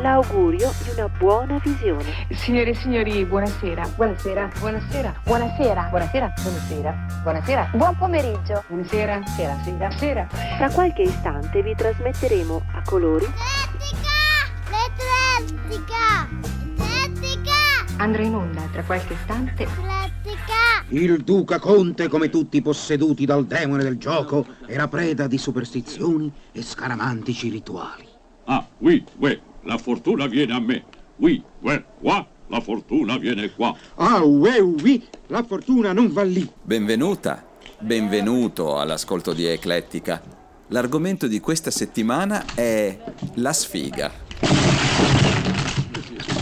l'augurio di una buona visione. Signore e signori, buonasera. Buonasera. Buonasera. Buonasera. Buonasera. Buonasera. Buonasera. Buon pomeriggio. Buonasera. Sera. Sera. Sera. Tra qualche istante vi trasmetteremo a colori Eclettica. Eclettica. Andrà in onda tra qualche istante il Duca Conte, come tutti posseduti dal demone del gioco, era preda di superstizioni e scaramantici rituali. Ah, oui, oui, la fortuna viene a me. Oui, oui, qua, la fortuna viene qua. Ah, oui, oui, la fortuna non va lì. Benvenuta, benvenuto all'ascolto di Eclettica. L'argomento di questa settimana è la sfiga.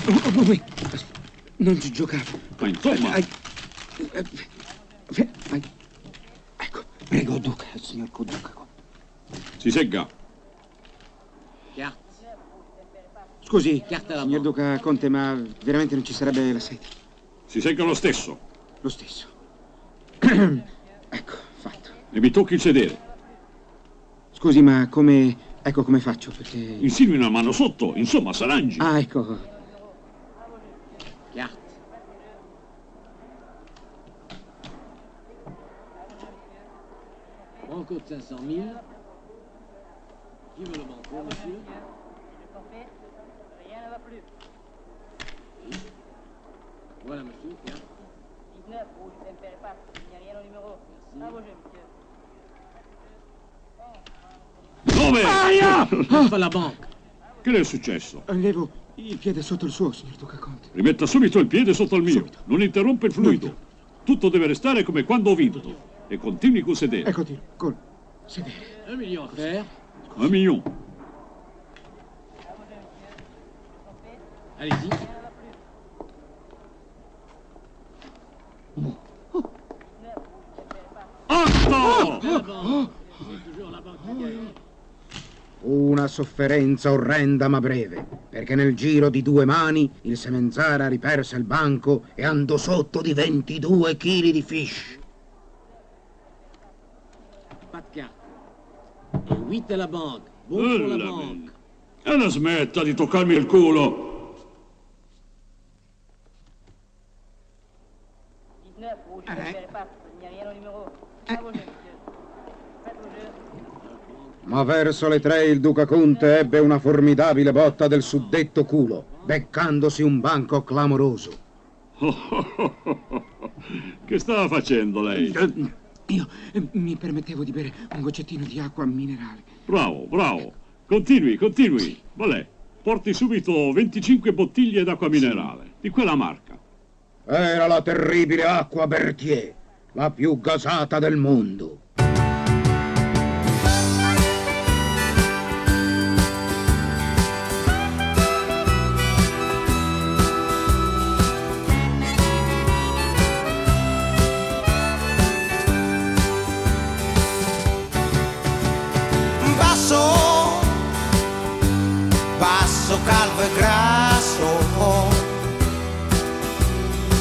Oh, non ci giocavo. Ma insomma... Ecco, prego Duca, signor Duca. Si segga. Scusi, signor Duca Conte, ma veramente non ci sarebbe la sete? Si segga lo stesso. Lo stesso. Ecco, fatto. E mi tocchi il sedere. Scusi, ma come... Ecco come faccio, perché... Insinui una mano sotto, insomma, s'arrangi. Ah, ecco. Banco de 500 000. Qui veut le banco, monsieur? Rien ne va plus. Oui. Voilà, monsieur, tiens. 19, vous ne me perdez pas. Il n'y a rien au numéro. Bravo, monsieur. Dove? Aia! Fa la banca. Che le è successo? Levo il piede sotto il suo, signor Duca Conte. Rimetta subito il piede sotto il mio. Subito. Non interrompe il fluido. No. Tutto deve restare come quando ho vinto. E continui col sedere. E continui col sedere. 1 milione. Così. 1 milione. Allez-y. Oh! Una sofferenza orrenda ma breve, perché nel giro di 2 mani il Semenzara riperse il banco e andò sotto di 22 chili di fish. E 8 alla banca. Buon alla banca. E la smetta di toccarmi il culo. 19, vous ne verrez pas. Il n'y a rien au numéro. Bravo, monsieur. Ma verso le 3 il Duca Conte ebbe una formidabile botta del suddetto culo, beccandosi un banco clamoroso. Che stava facendo lei? Io mi permettevo di bere un goccettino di acqua minerale. Bravo, bravo. Continui. Sì. Valè, porti subito 25 bottiglie d'acqua minerale, sì, di quella marca. Era la terribile acqua Berthier, la più gasata del mondo. Calvo e grasso,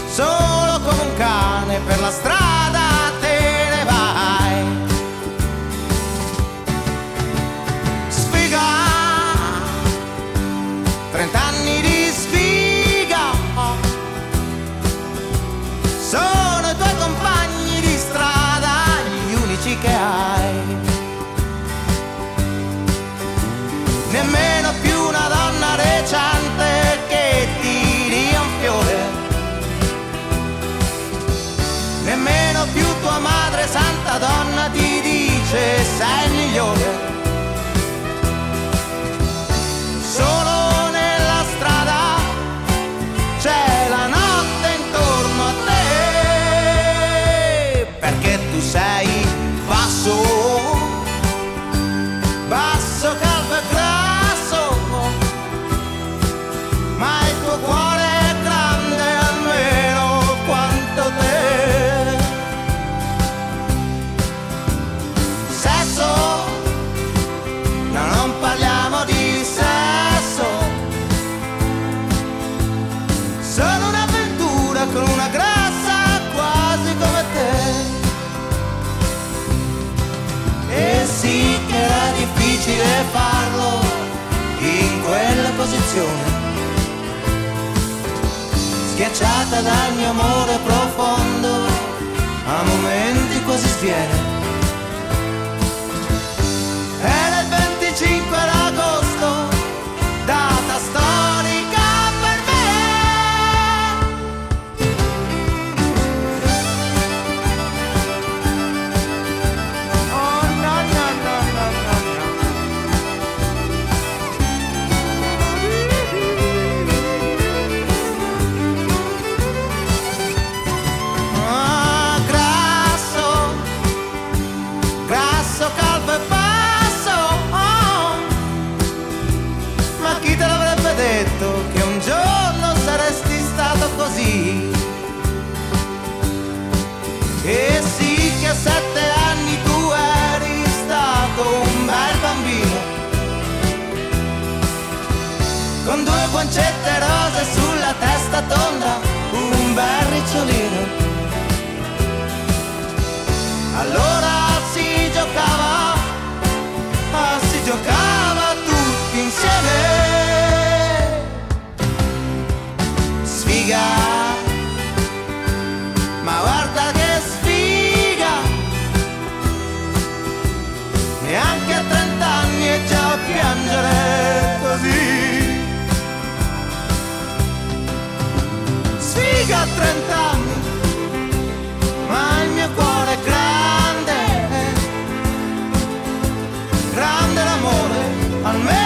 solo come un cane per la strada te ne vai. Sfiga, 30 anni di sfiga, sono i tuoi compagni di strada gli unici che hai. Nemmeno più una donna recente che ti dia un fiore, nemmeno più tua madre santa donna ti dice sei il migliore. Solo nella strada c'è la notte intorno a te, perché tu sei basso, basso calvo e grasso. passione, schiacciata dal mio amore profondo, a momenti quasi sfiera. Era il 25 agosto, data storica per me. Oh no no no no no. Ah, grasso, grasso, calvo e pazzo. Che un giorno saresti stato così, e sì che a 7 anni tu eri stato un bel bambino, con 2 guancette rose sulla testa tonda, un bel ricciolino. Allora si giocava tutti insieme. Ma guarda che sfiga, neanche a 30 anni e già a piangere così. Sfiga a 30 anni, ma il mio cuore è grande, grande l'amore, almeno.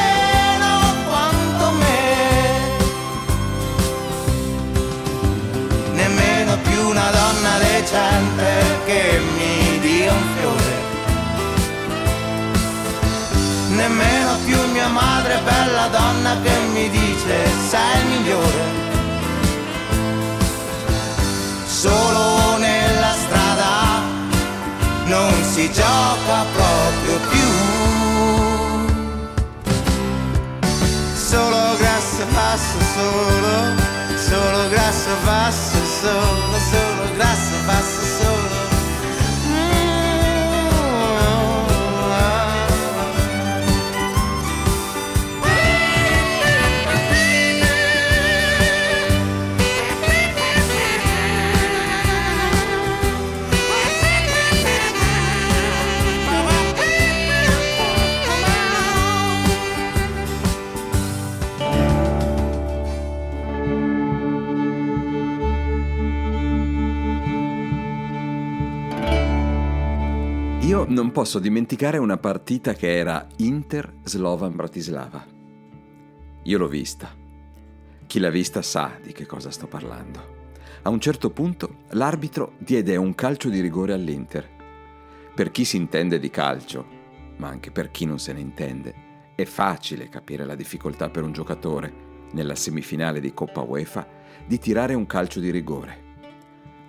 Una donna decente che mi dia un fiore, nemmeno più mia madre, bella donna che mi dice sei il migliore. Solo nella strada non si gioca proprio più. Solo grasso passo solo, solo grasso passo solo, solo grasso passo solo. Io non posso dimenticare una partita che era Inter-Slovan-Bratislava. Io l'ho vista. Chi l'ha vista sa di che cosa sto parlando. A un certo punto l'arbitro diede un calcio di rigore all'Inter. Per chi si intende di calcio, ma anche per chi non se ne intende, è facile capire la difficoltà per un giocatore, nella semifinale di Coppa UEFA, di tirare un calcio di rigore.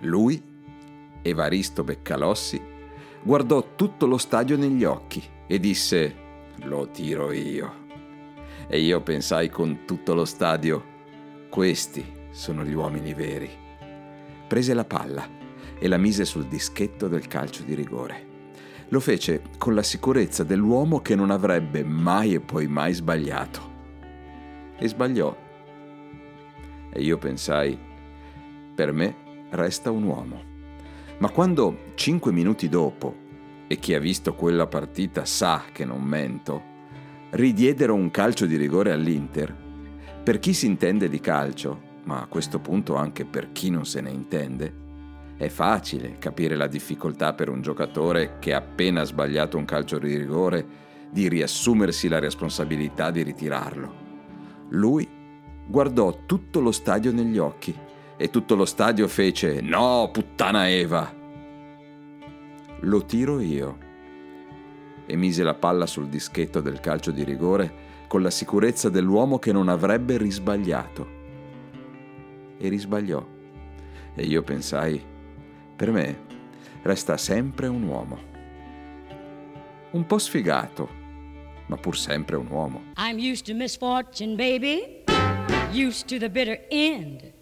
Lui, Evaristo Beccalossi, guardò tutto lo stadio negli occhi e disse: lo tiro io. E io pensai con tutto lo stadio: questi sono gli uomini veri. Prese la palla e la mise sul dischetto del calcio di rigore. Lo fece con la sicurezza dell'uomo che non avrebbe mai e poi mai sbagliato. E sbagliò. E io pensai: per me resta un uomo. Ma quando 5 minuti dopo, e chi ha visto quella partita sa che non mento, ridiedero un calcio di rigore all'Inter, per chi si intende di calcio, ma a questo punto anche per chi non se ne intende, è facile capire la difficoltà per un giocatore che ha appena sbagliato un calcio di rigore di riassumersi la responsabilità di ritirarlo. Lui guardò tutto lo stadio negli occhi e tutto lo stadio fece: no, puttana Eva! Lo tiro io. E mise la palla sul dischetto del calcio di rigore con la sicurezza dell'uomo che non avrebbe risbagliato. E risbagliò. E io pensai: per me resta sempre un uomo. Un po' sfigato, ma pur sempre un uomo. I'm used to misfortune, baby, used to the bitter end.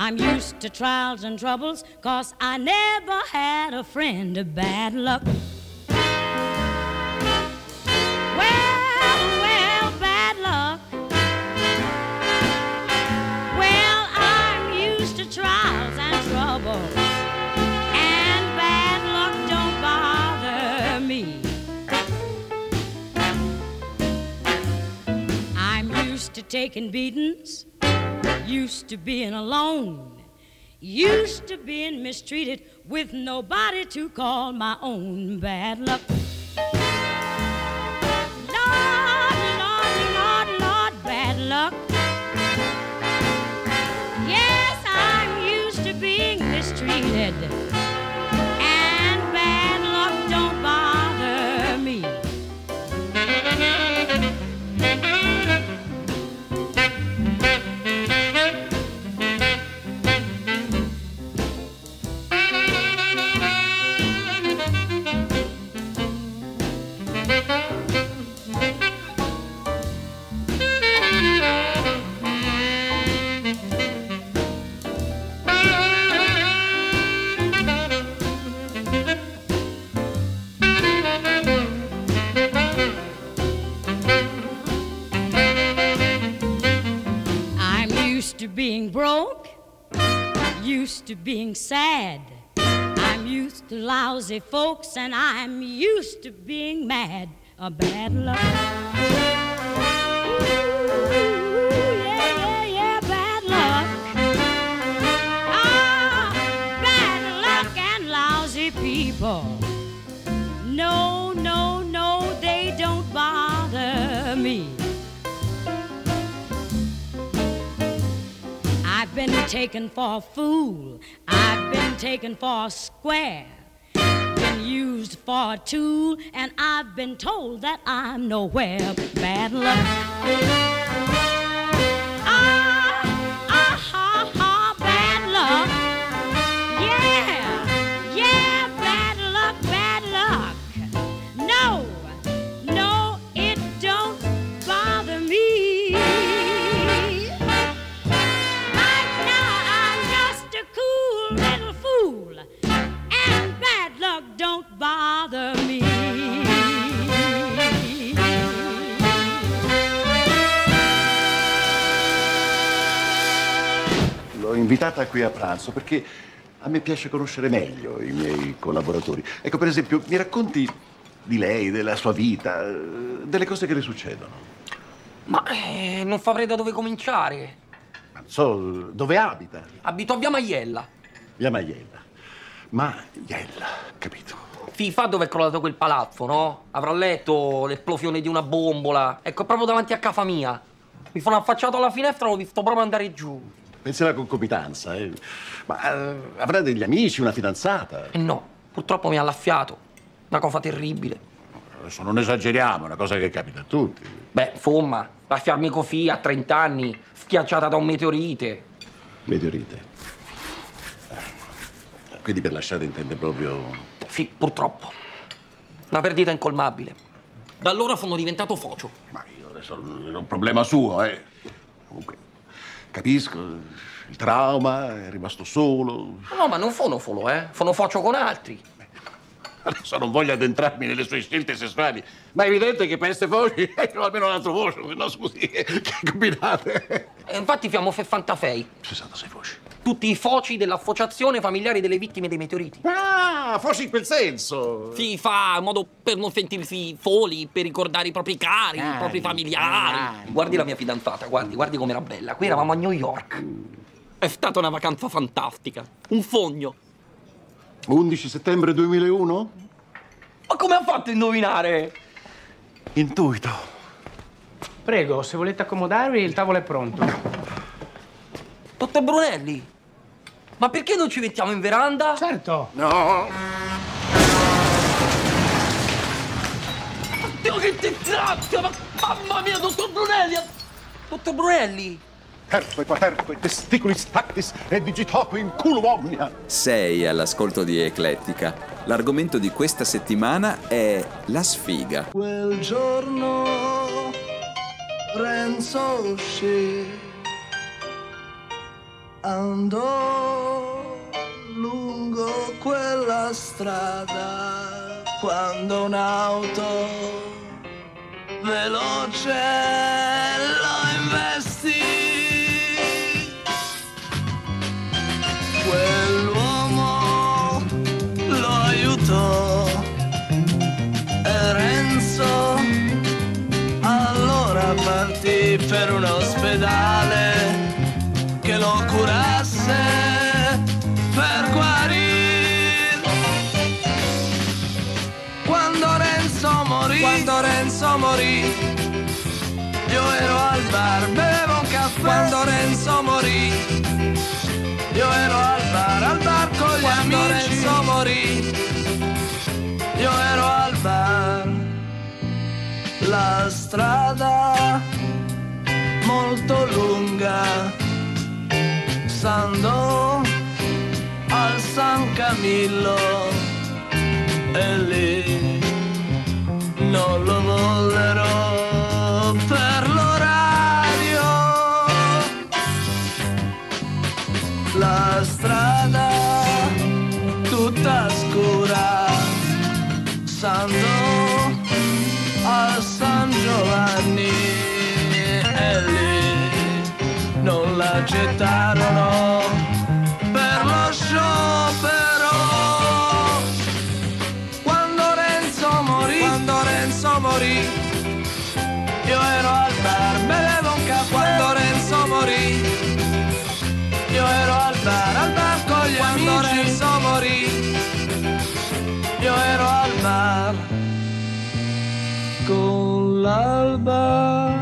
I'm used to trials and troubles, 'cause I never had a friend of bad luck. Well, well, bad luck. taking beatings, used to being alone, used to being mistreated with nobody to call my own. Bad luck. Lord, Lord, Lord, Lord, bad luck. Yes, I'm used to being mistreated, and bad luck don't bother me. Being broke, used to being sad, I'm used to lousy folks, and I'm used to being mad. A bad luck. Ooh, yeah, yeah, yeah, bad luck. Ah, bad luck and lousy people. No, no, no, they don't bother me. I've been taken for a fool, I've been taken for a square, been used for a tool, and I've been told that I'm nowhere. Bad luck. Ah, ah, ha, ha, bad luck. Yeah, yeah, bad luck, bad luck. No, no, it don't bother me. Don't bother me. L'ho invitata qui a pranzo perché a me piace conoscere meglio i miei collaboratori. Ecco, per esempio, mi racconti di lei, della sua vita, delle cose che le succedono. Ma non saprei da dove cominciare. Non so, dove abita? Abito a via Maiella. Via Maiella. Maiella, capito? Si fa dove è crollato quel palazzo, no? Avrà letto l'esplosione di una bombola. Ecco, proprio davanti a casa mia. Mi sono affacciato alla finestra e l'ho visto proprio andare giù. Pensi alla concomitanza, eh? Ma avrà degli amici, una fidanzata? Eh no, purtroppo mi ha laffiato. Una cosa terribile. Adesso non esageriamo, è una cosa che capita a tutti. Beh, insomma, laffiarmi così a 30 anni, schiacciata da un meteorite. Meteorite? Quindi per lasciare intende proprio... Sì, purtroppo. Una perdita incolmabile. Da allora sono diventato focio. Ma io adesso è un problema suo, eh. Comunque, capisco, il trauma, è rimasto solo. No, ma non sono solo, eh. Sono focio con altri. Adesso non voglio addentrarmi nelle sue scelte sessuali, ma è evidente che per essere foci io almeno un altro focio, no, scusi, che combinate? E infatti siamo 66. 66 foci. Tutti i foci dell'associazione familiare delle vittime dei meteoriti. Ah, foci in quel senso! Si fa in modo per non sentirsi soli, per ricordare i propri cari, i propri familiari. Guardi la mia fidanzata, guardi com'era bella. Qui eravamo a New York. È stata una vacanza fantastica, un sogno. 11 settembre 2001? Ma come ha fatto a indovinare? Intuito. Prego, se volete accomodarvi, il tavolo è pronto. Dottor Brunelli? Ma perché non ci mettiamo in veranda? Certo! No! Oddio, che ti tratta! Ma mamma mia, dottor Brunelli! Dottor Brunelli! Terzo e quaterzo e testicoli stactis e digitoco in culo omnia! Sei all'ascolto di Eclettica. L'argomento di questa settimana è la sfiga. Quel giorno Renzo uscì, andò lungo quella strada quando un'auto veloce lo investì. Quell'uomo lo aiutò e Renzo allora partì. chiesi per un ospedale che lo curasse per guarire. Quando Renzo morì, io ero al bar, bevo un caffè. Quando Renzo morì, io ero al bar con gli amici. Quando Renzo morì, io ero al bar. La strada molto lunga, stando al San Camillo, e lì non lo vollero per l'orario. La strada tutta scura, stando a San Giovanni, e lì non la gettarono per lo sciopero. Quando Renzo morì, io ero al bar, bevevo un caffè. Quando Renzo morì, io ero al bar con gli amici. Quando Renzo morì, io ero al bar con l'alba,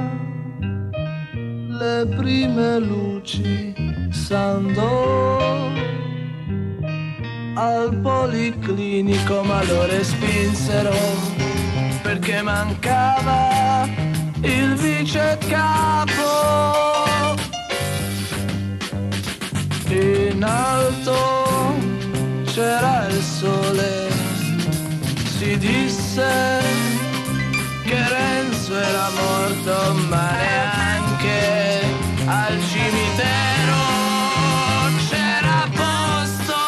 le prime luci, stando al policlinico, ma lo respinsero perché mancava il vice capo. In alto c'era il sole, si disse che Renzo era morto, ma neanche al cimitero c'era posto.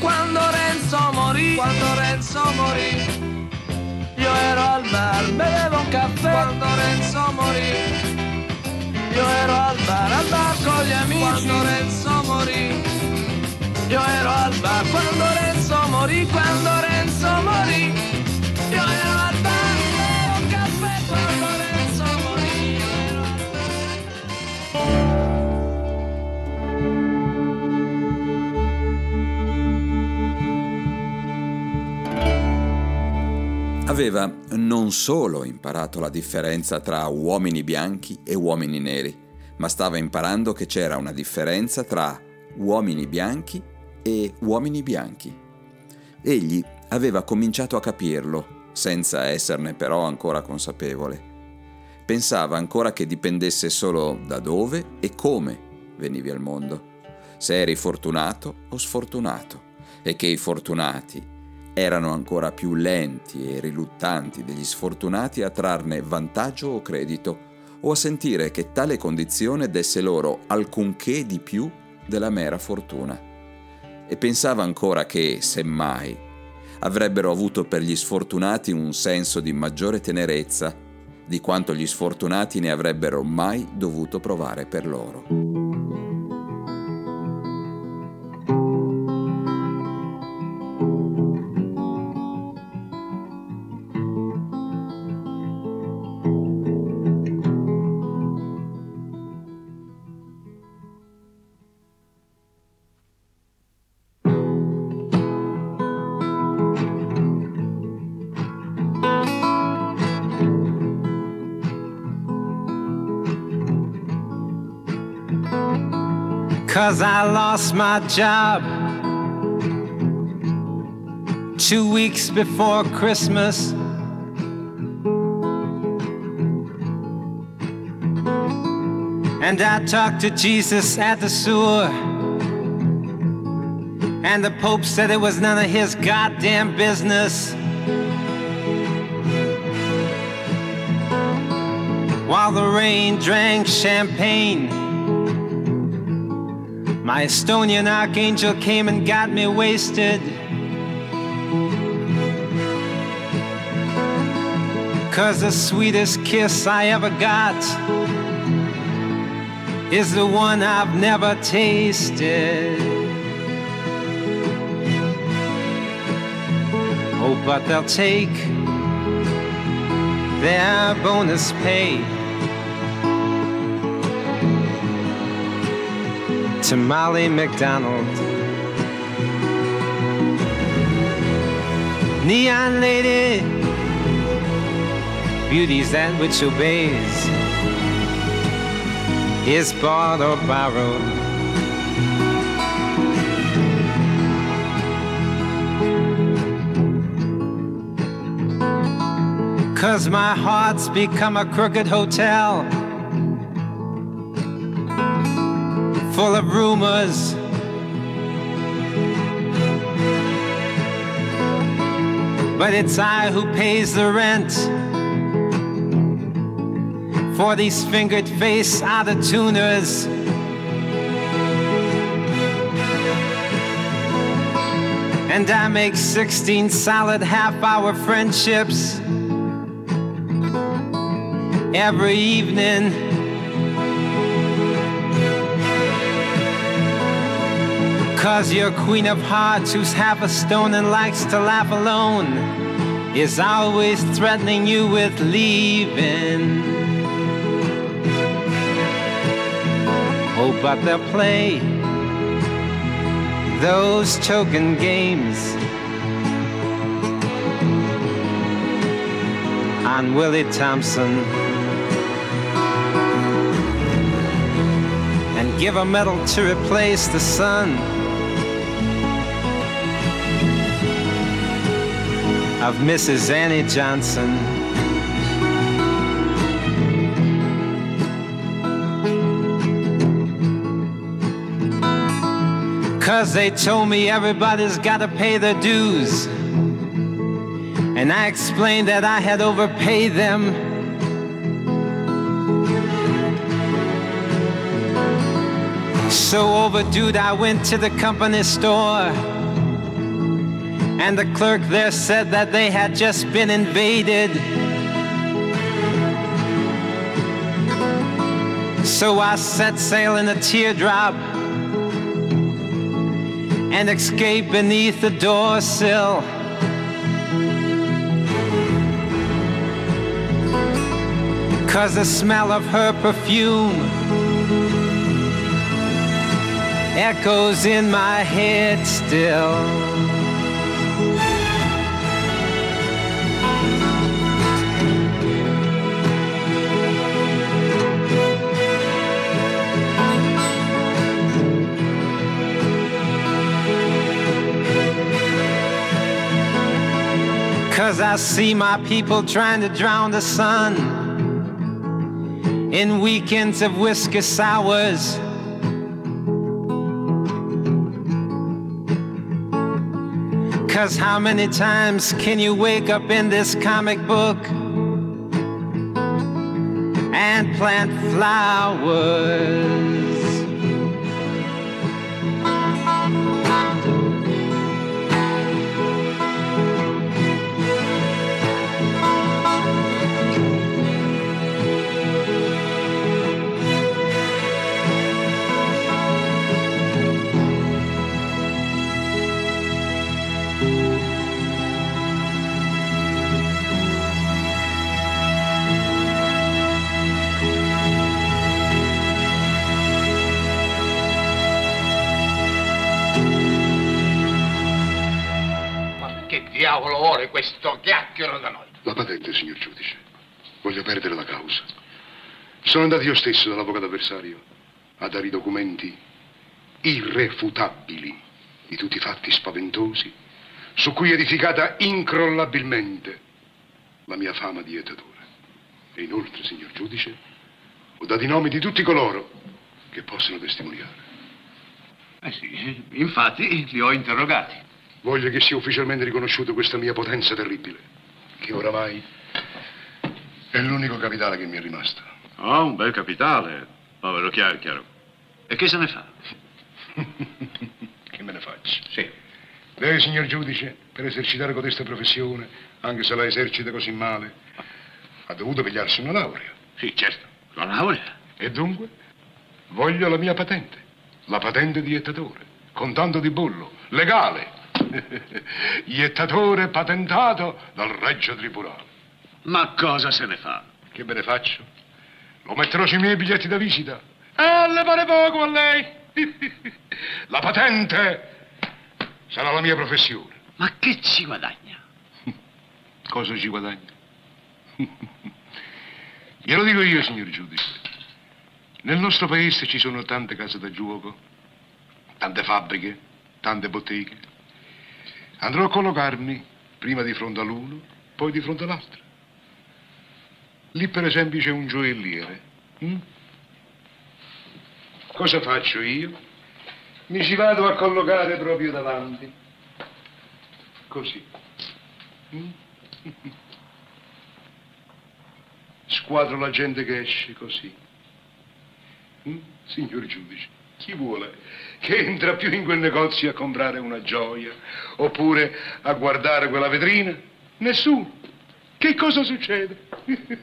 Quando Renzo morì, io ero al bar, bevevo un caffè. Quando Renzo morì, io ero al bar con gli amici. Quando Renzo morì, io ero al bar. Quando Renzo morì, io ero al bar, bevo un caffè. Quando Renzo morì, io ero al bar. Aveva non solo imparato la differenza tra uomini bianchi e uomini neri, ma stava imparando che c'era una differenza tra uomini bianchi e uomini bianchi. Egli aveva cominciato a capirlo, senza esserne però ancora consapevole. Pensava ancora che dipendesse solo da dove e come venivi al mondo, se eri fortunato o sfortunato, e che i fortunati erano ancora più lenti e riluttanti degli sfortunati a trarne vantaggio o credito, o a sentire che tale condizione desse loro alcunché di più della mera fortuna. E pensava ancora che, semmai, avrebbero avuto per gli sfortunati un senso di maggiore tenerezza di quanto gli sfortunati ne avrebbero mai dovuto provare per loro. Cause I lost my job 2 weeks before Christmas. And I talked to Jesus at the sewer, and the Pope said it was none of his goddamn business. While the rain drank champagne, my Estonian archangel came and got me wasted. Cause the sweetest kiss I ever got is the one I've never tasted. Oh, but they'll take their bonus pay. To Molly MacDonald, neon lady, beauty's that which obeys is bought or borrowed. Cause my heart's become a crooked hotel, full of rumors, but it's I who pays the rent for these fingered face out-of-tuners. And I make 16 solid half-hour friendships every evening. Cause your queen of hearts, who's half a stone and likes to laugh alone, is always threatening you with leaving. Oh, but they'll play those token games on Willie Thompson, give a medal to replace the sun of Mrs. Annie Johnson. Cause they told me everybody's gotta pay their dues, and I explained that I had overpaid them. So overdue, I went to the company store, and the clerk there said that they had just been invaded. So I set sail in a teardrop and escaped beneath the door sill. Cause the smell of her perfume echoes in my head still. Cause I see my people trying to drown the sun in weekends of whiskey sours. Cause how many times can you wake up in this comic book and plant flowers? Diavolo vuole questo chiacchiero da noi? La patente, signor giudice. Voglio perdere la causa. Sono andato io stesso dall'avvocato avversario a dare i documenti irrefutabili di tutti i fatti spaventosi su cui è edificata incrollabilmente la mia fama di jettatore. E inoltre, signor giudice, ho dato i nomi di tutti coloro che possono testimoniare. Eh sì, infatti li ho interrogati. Voglio che sia ufficialmente riconosciuta questa mia potenza terribile, che oramai è l'unico capitale che mi è rimasto. Oh, un bel capitale, povero chiaro. E che se ne fa? Che me ne faccio? Sì. Lei, signor giudice, per esercitare codesta professione, anche se la esercita così male, ha dovuto pigliarsi una laurea. Sì, certo, la laurea. E dunque, voglio la mia patente, la patente di jettatore, con tanto di bollo, legale. Jettatore patentato dal Reggio Tribunale. Ma cosa se ne fa? Che ve ne faccio? Lo metterò sui miei biglietti da visita. Le pare poco a lei. La patente sarà la mia professione. Ma che ci guadagna? Cosa ci guadagna? Glielo dico io, signor giudice. Nel nostro paese ci sono tante case da gioco, tante fabbriche, tante botteghe. Andrò a collocarmi prima di fronte all'uno, poi di fronte all'altro. Lì, per esempio, c'è un gioielliere. Cosa faccio io? Mi ci vado a collocare proprio davanti. Così. Squadro la gente che esce, così. Signor giudice, chi vuole che entra più in quel negozio a comprare una gioia oppure a guardare quella vetrina? Nessuno. Che cosa succede? Che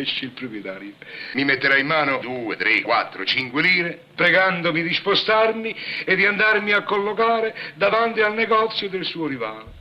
esce il proprietario. Mi metterà in mano 2, 3, 4, 5 lire, pregandomi di spostarmi e di andarmi a collocare davanti al negozio del suo rivale.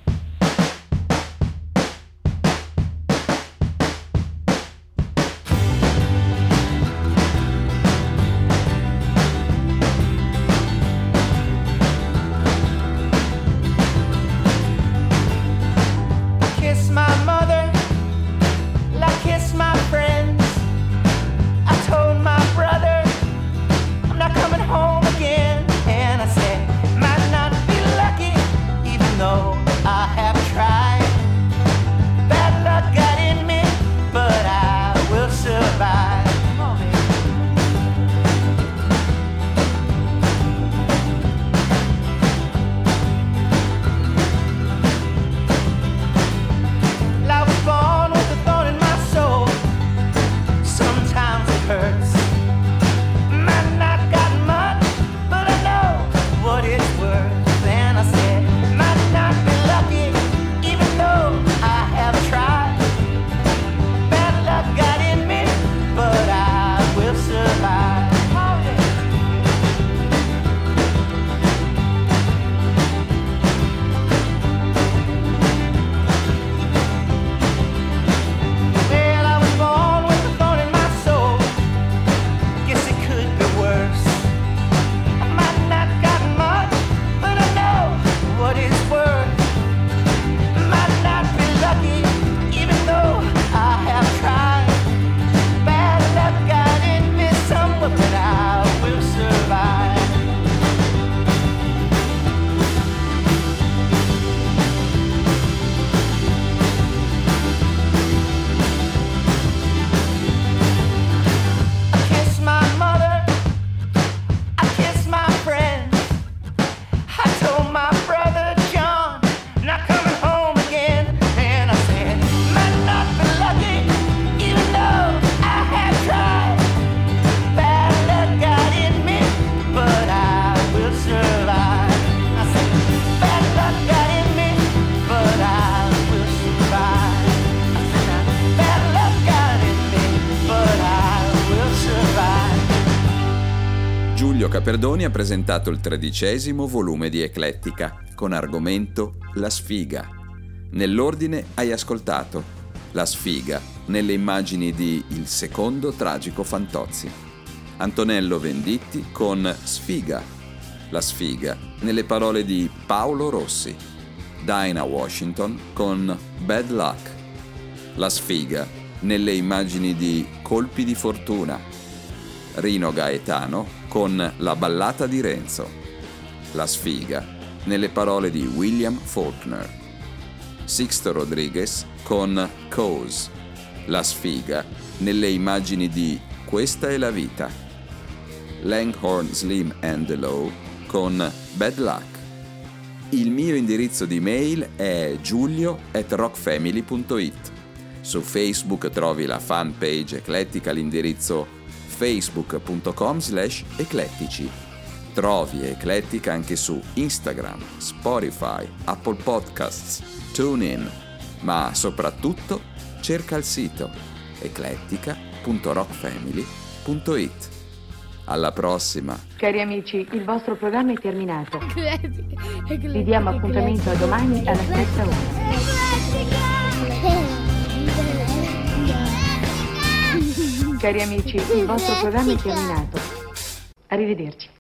Caperdoni ha presentato il 13° volume di Eclettica con argomento La sfiga. Nell'ordine hai ascoltato La sfiga nelle immagini di Il secondo tragico Fantozzi, Antonello Venditti con Sfiga, La sfiga nelle parole di Paolo Rossi, Dinah Washington con Bad Luck, La sfiga nelle immagini di Colpi di fortuna, Rino Gaetano con La ballata di Renzo, La sfiga nelle parole di William Faulkner, Sixto Rodriguez con Cause, La sfiga nelle immagini di Questa è la vita, Langhorne Slim and the Law con Bad Luck. Il mio indirizzo di mail è giulio@rockfamily.it. Su Facebook trovi la fan page Eclettica all'indirizzo facebook.com/eclettici. Trovi Eclettica anche su Instagram, Spotify, Apple Podcasts, TuneIn, ma soprattutto cerca il sito eclettica.rockfamily.it. Alla prossima. Cari amici, il vostro programma è terminato. Vi diamo appuntamento a domani alla stessa ora. Cari amici, il vostro programma è terminato. Arrivederci.